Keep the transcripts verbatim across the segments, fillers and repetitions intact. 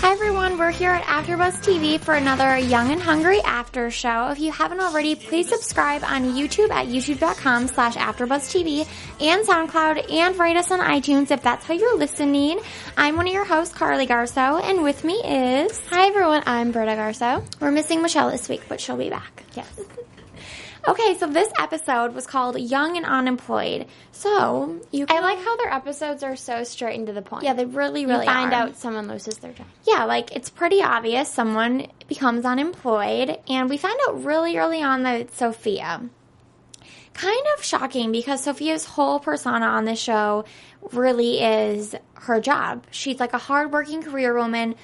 Hi everyone, we're here at AfterBuzz T V for another Young and Hungry after show. If you haven't already, please subscribe on YouTube at youtube.com slash AfterBuzzTV and SoundCloud, and rate us on iTunes if that's how you're listening. I'm one of your hosts, Carli Garsow, and with me is... Hi everyone, I'm Britta Garsow. We're missing Michelle this week, but she'll be back. Yes. Okay, so this episode was called Young and Unemployed. So, you can... I like how their episodes are so straight and to the point. Yeah, they really, really you find are. out someone loses their job. Yeah, like, it's pretty obvious someone becomes unemployed. And we found out really early on that it's Sophia. Kind of shocking, because Sophia's whole persona on this show really is her job. She's like a hardworking career woman,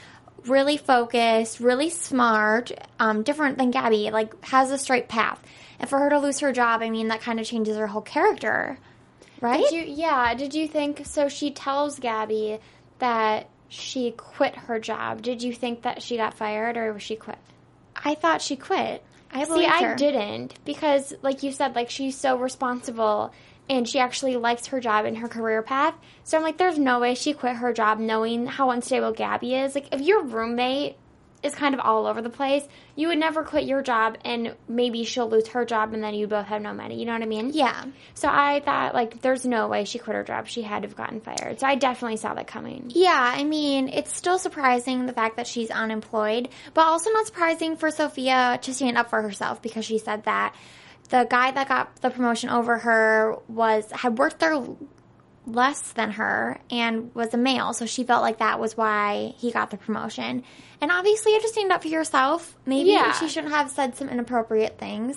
really focused, really smart, um, different than Gabi, like, has a straight path. And for her to lose her job, I mean, that kind of changes her whole character, right? Did you, yeah. Did you think, so she tells Gabi that she quit her job. Did you think that she got fired or was she quit? I thought she quit. I believe her. See, I didn't. Because, like you said, like, she's so responsible and she actually likes her job and her career path. So I'm like, there's no way she quit her job knowing how unstable Gabi is. Like, if your roommate is kind of all over the place, you would never quit your job, and maybe she'll lose her job, and then you both have no money. You know what I mean? Yeah. So I thought, like, there's no way she quit her job. She had to have gotten fired. So I definitely saw that coming. Yeah, I mean, it's still surprising, the fact that she's unemployed, but also not surprising for Sophia to stand up for herself, because she said that the guy that got the promotion over her was had worked there less than her and was a male, so she felt like that was why he got the promotion. And obviously, you have to stand up for yourself. Maybe yeah. she shouldn't have said some inappropriate things.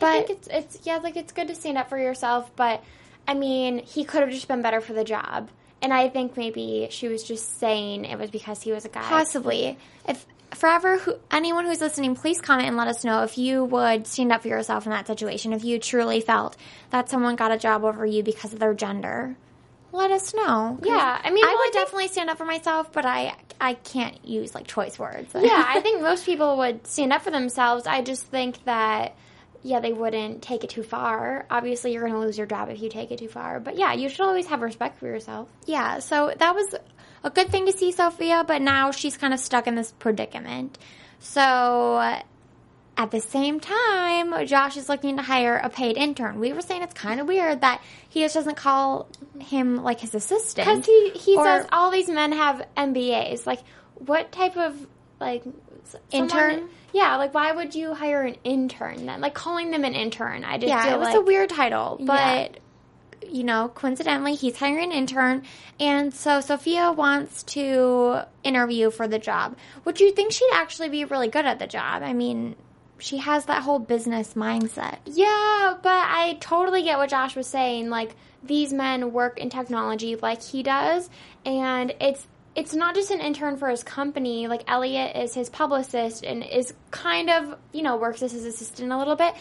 But I think it's, it's, yeah, like, it's good to stand up for yourself, but, I mean, he could have just been better for the job. And I think maybe she was just saying it was because he was a guy. Possibly. If forever, who, anyone who's listening, please comment and let us know if you would stand up for yourself in that situation, if you truly felt that someone got a job over you because of their gender. Let us know. Yeah, I mean, I well, would I definitely think, stand up for myself, but I I can't use, like, choice words. Yeah, I think most people would stand up for themselves. I just think that, yeah, they wouldn't take it too far. Obviously, you're going to lose your job if you take it too far. But, yeah, you should always have respect for yourself. Yeah, so that was a good thing to see Sophia, but now she's kind of stuck in this predicament. So... At the same time, Josh is looking to hire a paid intern. We were saying it's kind of weird that he just doesn't call him, like, his assistant. Because he, he or, says all these men have M B As. Like, what type of, like... Intern? Someone, yeah, like, why would you hire an intern then? Like, calling them an intern, I just yeah, feel like... Yeah, it was like, a weird title, but... Yeah. You know, coincidentally, he's hiring an intern, and so Sophia wants to interview for the job. Would you think she'd actually be really good at the job? I mean... She has that whole business mindset. Yeah, but I totally get what Josh was saying. Like, these men work in technology like he does, and it's it's not just an intern for his company. Like, Elliot is his publicist and is kind of, you know, works as his assistant a little bit,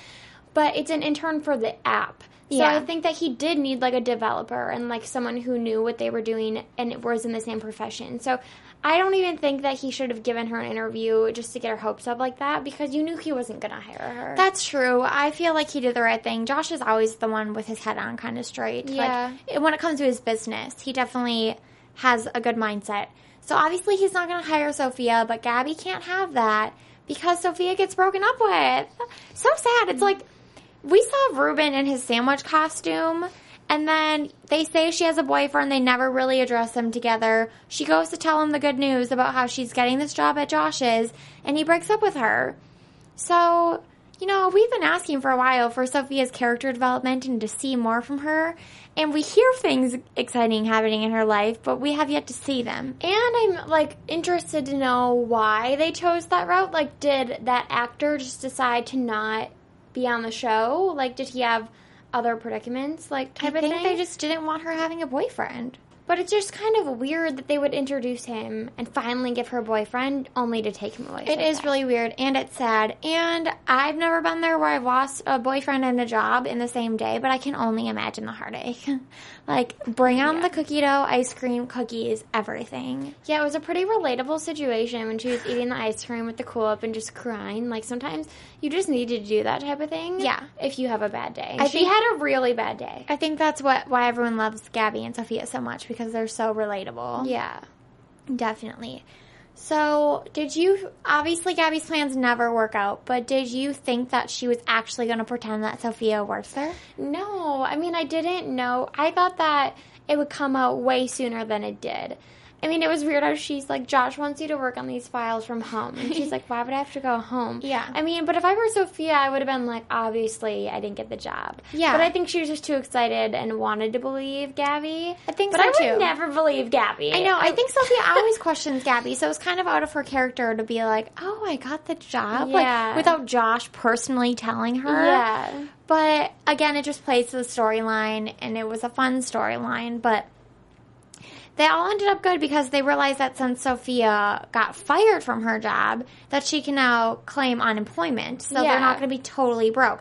but it's an intern for the app. So yeah. I think that he did need, like, a developer and, like, someone who knew what they were doing and was in the same profession. So I don't even think that he should have given her an interview just to get her hopes up like that, because you knew he wasn't going to hire her. That's true. I feel like he did the right thing. Josh is always the one with his head on kind of straight. Yeah. Like, when it comes to his business, he definitely has a good mindset. So obviously he's not going to hire Sophia, but Gabi can't have that because Sophia gets broken up with. So sad. It's like... We saw Ruben in his sandwich costume, and then they say she has a boyfriend. They never really address them together. She goes to tell him the good news about how she's getting this job at Josh's, and he breaks up with her. So you know, we've been asking for a while for Sophia's character development and to see more from her. And we hear things exciting happening in her life, but we have yet to see them. And I'm, like, interested to know why they chose that route. Like, did that actor just decide to not be on the show? Like, did he have other predicaments, like, type of thing? I think they just didn't want her having a boyfriend. But it's just kind of weird that they would introduce him and finally give her a boyfriend only to take him away. It is really weird, and it's sad. And I've never been there where I've lost a boyfriend and a job in the same day, but I can only imagine the heartache. Like, bring on yeah. the cookie dough, ice cream, cookies, everything. Yeah, it was a pretty relatable situation when she was eating the ice cream with the cool-up and just crying. Like, sometimes you just need to do that type of thing. Yeah. If you have a bad day. I she think, had a really bad day. I think that's what why everyone loves Gabi and Sophia so much, because they're so relatable. Yeah. Definitely. So, did you... Obviously, Gabi's plans never work out, but did you think that she was actually going to pretend that Sophia works there? No. I mean, I didn't know. I thought that it would come out way sooner than it did. I mean, it was weird how she's like, Josh wants you to work on these files from home. And she's like, why would I have to go home? Yeah. I mean, but if I were Sophia, I would have been like, obviously, I didn't get the job. Yeah. But I think she was just too excited and wanted to believe Gabi. I think but so, too. But I would too. never believe Gabi. I know. I, I think Sophia always questions Gabi, so it's kind of out of her character to be like, oh, I got the job. Yeah. Like, without Josh personally telling her. Yeah. But, again, it just plays to the storyline, and it was a fun storyline, but... They all ended up good because they realized that since Sophia got fired from her job, that she can now claim unemployment. So yeah. they're not going to be totally broke.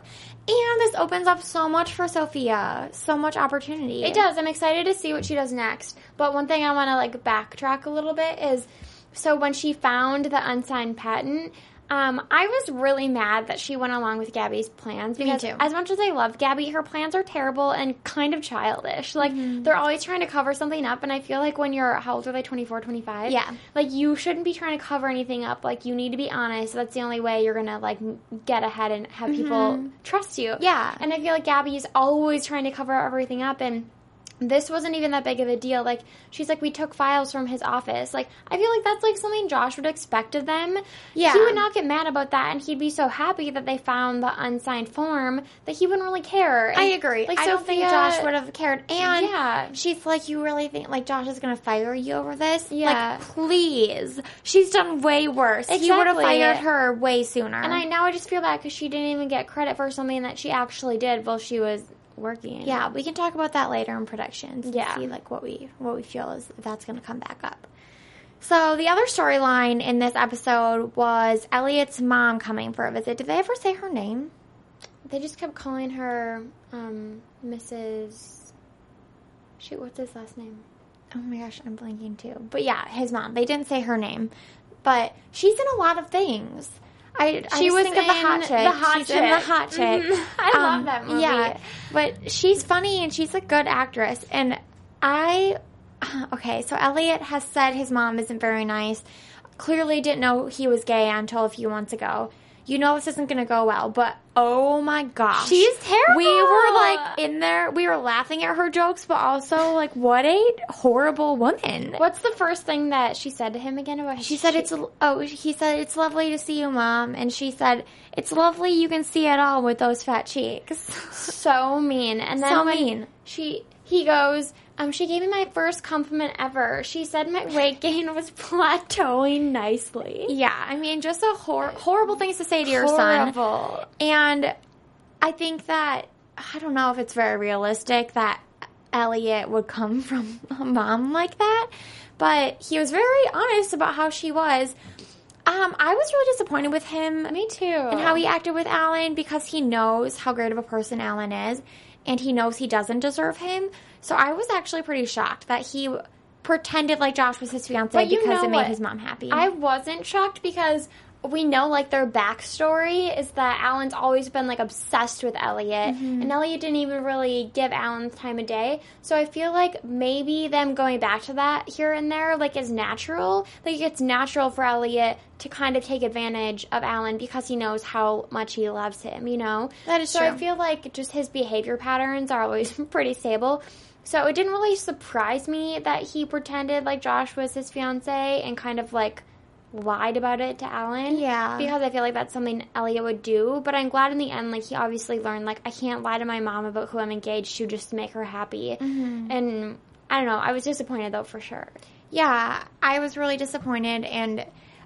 And this opens up so much for Sophia. So much opportunity. It does. I'm excited to see what she does next. But one thing I want to, like, backtrack a little bit is, so when she found the unsigned patent... Um, I was really mad that she went along with Gabi's plans. Because Me too. As much as I love Gabi, her plans are terrible and kind of childish. Like, mm-hmm. they're always trying to cover something up, and I feel like when you're, how old are they, twenty-four, twenty-five? Yeah. Like, you shouldn't be trying to cover anything up. Like, you need to be honest. That's the only way you're going to, like, get ahead and have mm-hmm. people trust you. Yeah. And I feel like Gabi is always trying to cover everything up, and... This wasn't even that big of a deal. Like, she's like, we took files from his office. Like, I feel like that's, like, something Josh would expect of them. Yeah. He would not get mad about that, and he'd be so happy that they found the unsigned form that he wouldn't really care. And, I agree. Like, I Sophia, don't think Josh would have cared. And yeah. she's like, you really think, like, Josh is going to fire you over this? Yeah. Like, please. She's done way worse. Exactly. He would have fired her way sooner. And I now I just feel bad because she didn't even get credit for something that she actually did while she was... working. Yeah, we can talk about that later in productions. Yeah. See, like, what we what we feel is that's going to come back up. So, the other storyline in this episode was Elliot's mom coming for a visit. Did they ever say her name? They just kept calling her, um, Missus Shoot, what's his last name? Oh my gosh, I'm blanking too. But yeah, his mom. They didn't say her name. But she's in a lot of things. I, I she was think in of The Hot Chick. The Hot she's Chick. In The Hot Chick. Mm-hmm. I love um, that movie. Yeah, but she's funny and she's a good actress. And I, okay, so Elliot has said his mom isn't very nice. Clearly didn't know he was gay until a few months ago. You know this isn't going to go well, but oh my gosh. She's terrible. We were like in there, we were laughing at her jokes, but also like, what a horrible woman. What's the first thing that she said to him again? About she, she said, it's, oh, he said, it's lovely to see you, Mom. And she said, it's lovely you can see it all with those fat cheeks. So mean. And then so mean. She, he goes... Um, she gave me my first compliment ever. She said my weight gain was plateauing nicely. Yeah, I mean, just a hor- horrible things to say to your son. Horrible. And I think that, I don't know if it's very realistic that Elliot would come from a mom like that, but he was very honest about how she was. Um, I was really disappointed with him. Me too. And how he acted with Alan, because he knows how great of a person Alan is. And he knows he doesn't deserve him. So I was actually pretty shocked that he pretended like Josh was his fiancé because you know it made what? his mom happy. I wasn't shocked because we know, like, their backstory is that Alan's always been, like, obsessed with Elliot. Mm-hmm. And Elliot didn't even really give Alan time of day. So I feel like maybe them going back to that here and there, like, is natural. Like, it's natural for Elliot to kind of take advantage of Alan because he knows how much he loves him, you know? That is so true. So I feel like just his behavior patterns are always pretty stable. So it didn't really surprise me that he pretended like Josh was his fiancé and kind of, like, lied about it to Alan. Yeah. Because I feel like that's something Elliot would do. But I'm glad in the end, like, he obviously learned, like, I can't lie to my mom about who I'm engaged to just to make her happy. Mm-hmm. And I don't know. I was disappointed, though, for sure. Yeah. I was really disappointed. And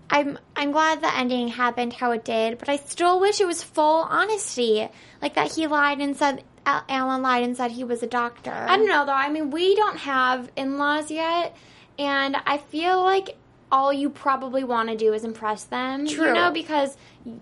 I'm I'm glad the ending happened how it did. But I still wish it was full honesty. Like, that he lied and said... Alan lied and said he was a doctor. I don't know, though. I mean, we don't have in-laws yet, and I feel like all you probably want to do is impress them. True. You know, because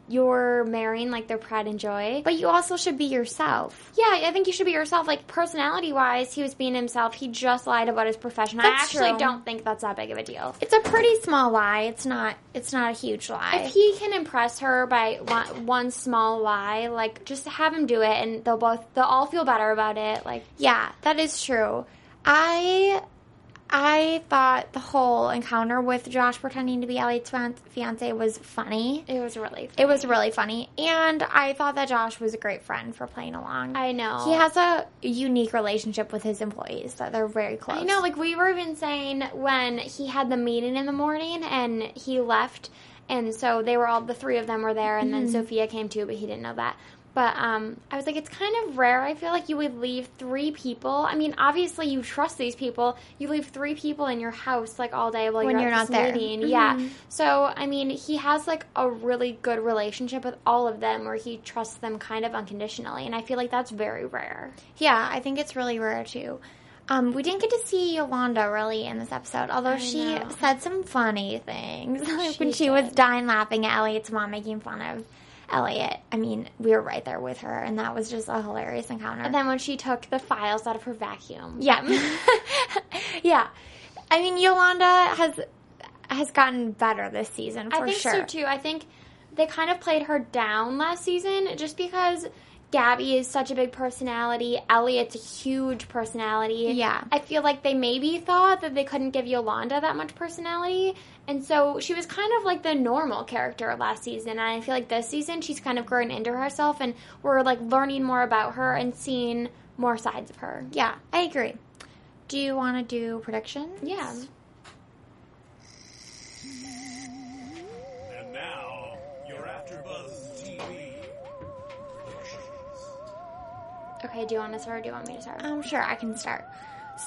you're marrying, like, their pride and joy. But you also should be yourself. Yeah, I think you should be yourself. Like, personality-wise, he was being himself. He just lied about his profession. That's I actually true. don't think that's that big of a deal. It's a pretty small lie. It's not It's not a huge lie. If he can impress her by one, one small lie, like, just have him do it, and they'll both, they'll all feel better about it. Like, yeah, that is true. I... I thought the whole encounter with Josh pretending to be Elliot's fiancé was funny. It was really funny. It was really funny. And I thought that Josh was a great friend for playing along. I know. He has a unique relationship with his employees, that they're very close. I know. Like, we were even saying when he had the meeting in the morning and he left, and so they were all, the three of them were there, and mm-hmm. then Sophia came too, but he didn't know that. But um, I was like, it's kind of rare. I feel like you would leave three people. I mean, obviously you trust these people. You leave three people in your house, like, all day while when you're, you're at not this meeting. Mm-hmm. Yeah. So, I mean, he has, like, a really good relationship with all of them where he trusts them kind of unconditionally. And I feel like that's very rare. Yeah, I think it's really rare, too. Um, we didn't get to see Yolanda, really, in this episode, although I she know. said some funny things. Like, she when she did. was dying laughing at Elliot's mom making fun of Elliot. I mean, we were right there with her, and that was just a hilarious encounter. And then when she took the files out of her vacuum. Yeah. Yeah. I mean, Yolanda has has gotten better this season, for sure. I think sure. so, too. I think they kind of played her down last season just because Gabi is such a big personality. Elliot's a huge personality. Yeah. I feel like they maybe thought that they couldn't give Yolanda that much personality. And so she was kind of like the normal character last season. And I feel like this season she's kind of grown into herself. And we're, like, learning more about her and seeing more sides of her. Yeah, I agree. Do you want to do predictions? Yeah. And now, your AfterBuzz T V. Okay, do you want to start or do you want me to start? Um, sure, I can start.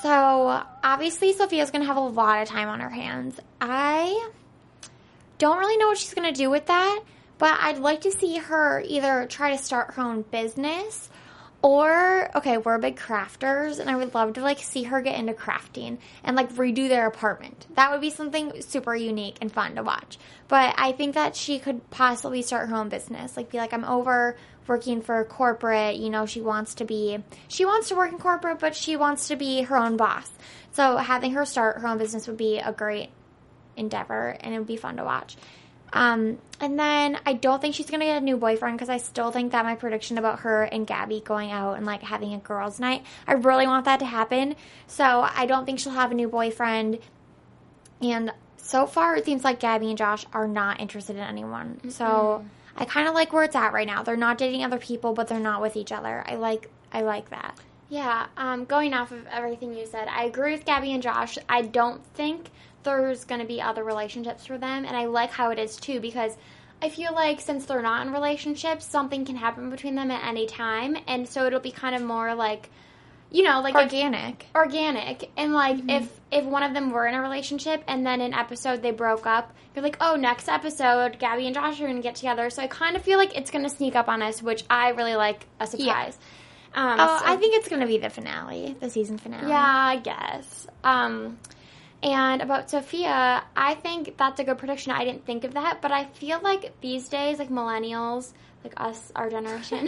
So, obviously, Sophia's going to have a lot of time on her hands. I don't really know what she's going to do with that, but I'd like to see her either try to start her own business or, okay, we're big crafters, and I would love to, like, see her get into crafting and, like, redo their apartment. That would be something super unique and fun to watch. But I think that she could possibly start her own business. Like, be like, I'm over working for corporate, you know, she wants to be, she wants to work in corporate, but she wants to be her own boss. So having her start her own business would be a great endeavor, and it would be fun to watch. Um, and then I don't think she's going to get a new boyfriend because I still think that my prediction about her and Gabi going out and, like, having a girls' night, I really want that to happen. So I don't think she'll have a new boyfriend. And so far it seems like Gabi and Josh are not interested in anyone. Mm-hmm. So I kind of like where it's at right now. They're not dating other people, but they're not with each other. I like I like that. Yeah, um, going off of everything you said, I agree with Gabi and Josh. I don't think there's going to be other relationships for them, and I like how it is, too, because I feel like since they're not in relationships, something can happen between them at any time, and so it'll be kind of more like, you know, like... Organic. If, organic. And, like, mm-hmm. if, if one of them were in a relationship and then in episode they broke up, you're like, oh, next episode, Gabi and Josh are going to get together. So I kind of feel like it's going to sneak up on us, which I really like a surprise. Yeah. Um, oh, so I think it's going to be the finale, the season finale. Yeah, I guess. Um... And about Sophia, I think that's a good prediction. I didn't think of that, but I feel like these days, like, millennials, like us, our generation,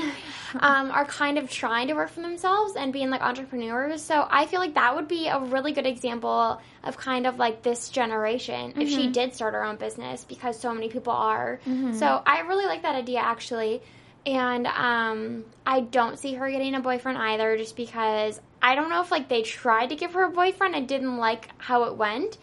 um, are kind of trying to work for themselves and being, like, entrepreneurs. So I feel like that would be a really good example of kind of, like, this generation if mm-hmm. she did start her own business because so many people are. Mm-hmm. So I really like that idea, actually. And um, I don't see her getting a boyfriend either just because I don't know if, like, they tried to give her a boyfriend and didn't like how it went.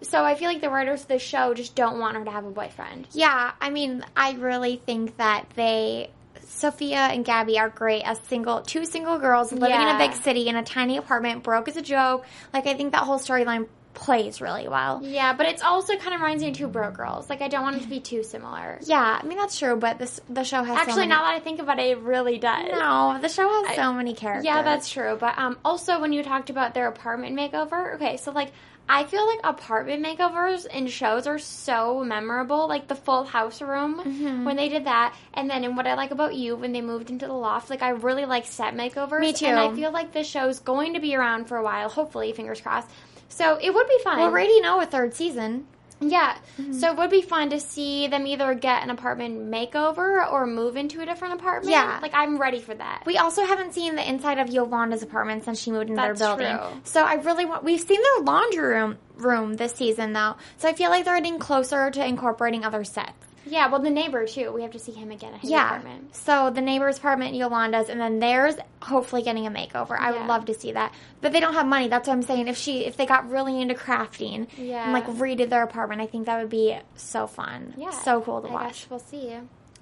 So I feel like the writers of the show just don't want her to have a boyfriend. Yeah, I mean, I really think that they, Sophia and Gabi are great as single, two single girls living yeah. in a big city in a tiny apartment, broke as a joke. Like, I think that whole storyline plays really well. Yeah, but it's also kind of reminds me of Two Broke Girls. Like, I don't want it to be too similar. Yeah, I mean, that's true, but this the show has Actually, so many... now that I think about it, it really does. No, the show has I... so many characters. Yeah, that's true, but um, also when you talked about their apartment makeover, okay, so, like, I feel like apartment makeovers in shows are so memorable. Like, the Full House room, mm-hmm. when they did that. And then in What I Like About You, when they moved into the loft. Like, I really like set makeovers. Me too. And I feel like this show's going to be around for a while. Hopefully, fingers crossed. So, it would be fun. We're already know a third season. Yeah. Mm-hmm. So, it would be fun to see them either get an apartment makeover or move into a different apartment. Yeah. Like, I'm ready for that. We also haven't seen the inside of Yolanda's apartment since she moved into That's their building. True. So, I really want... We've seen their laundry room. room this season, though. So I feel like they're getting closer to incorporating other sets. Yeah, well, the neighbor, too. We have to see him again at his yeah. apartment. So the neighbor's apartment, Yolanda's, and then theirs, hopefully getting a makeover. I yeah. would love to see that. But they don't have money. That's what I'm saying. If she, if they got really into crafting yeah. and, like, redid their apartment, I think that would be so fun. Yeah. So cool to I watch. I guess we'll see.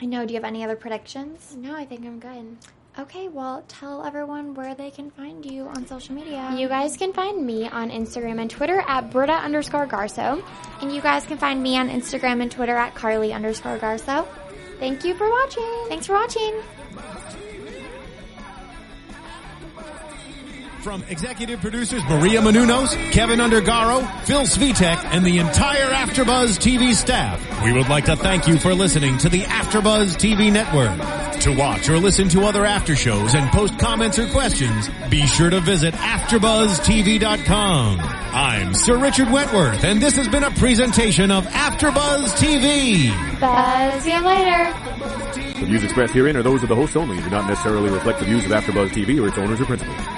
I know. Do you have any other predictions? No, I think I'm good. Okay, well, tell everyone where they can find you on social media. You guys can find me on Instagram and Twitter at Britta underscore Garsow. And you guys can find me on Instagram and Twitter at Carli underscore Garsow. Thank you for watching. Thanks for watching. From executive producers Maria Menounos, Kevin Undergaro, Phil Svitek, and the entire AfterBuzz T V staff, we would like to thank you for listening to the AfterBuzz T V network. To watch or listen to other after shows and post comments or questions, be sure to visit after buzz t v dot com. I'm Sir Richard Wentworth, and this has been a presentation of AfterBuzz T V. Buzz, see you later. The views expressed herein are those of the hosts only and do not necessarily reflect the views of AfterBuzz T V or its owners or principals.